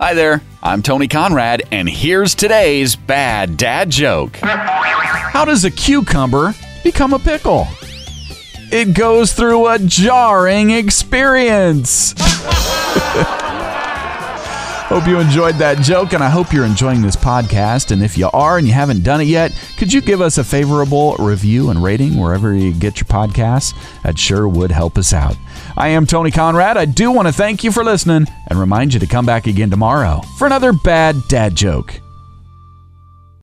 Hi there, I'm Tony Conrad, and here's today's Bad Dad Joke. How does a cucumber become a pickle? It goes through a jarring experience. Hope you enjoyed that joke, and I hope you're enjoying this podcast. And if you are and you haven't done it yet, could you give us a favorable review and rating wherever you get your podcasts? That sure would help us out. I am Tony Conrad. I do want to thank you for listening and remind you to come back again tomorrow for another Bad Dad Joke.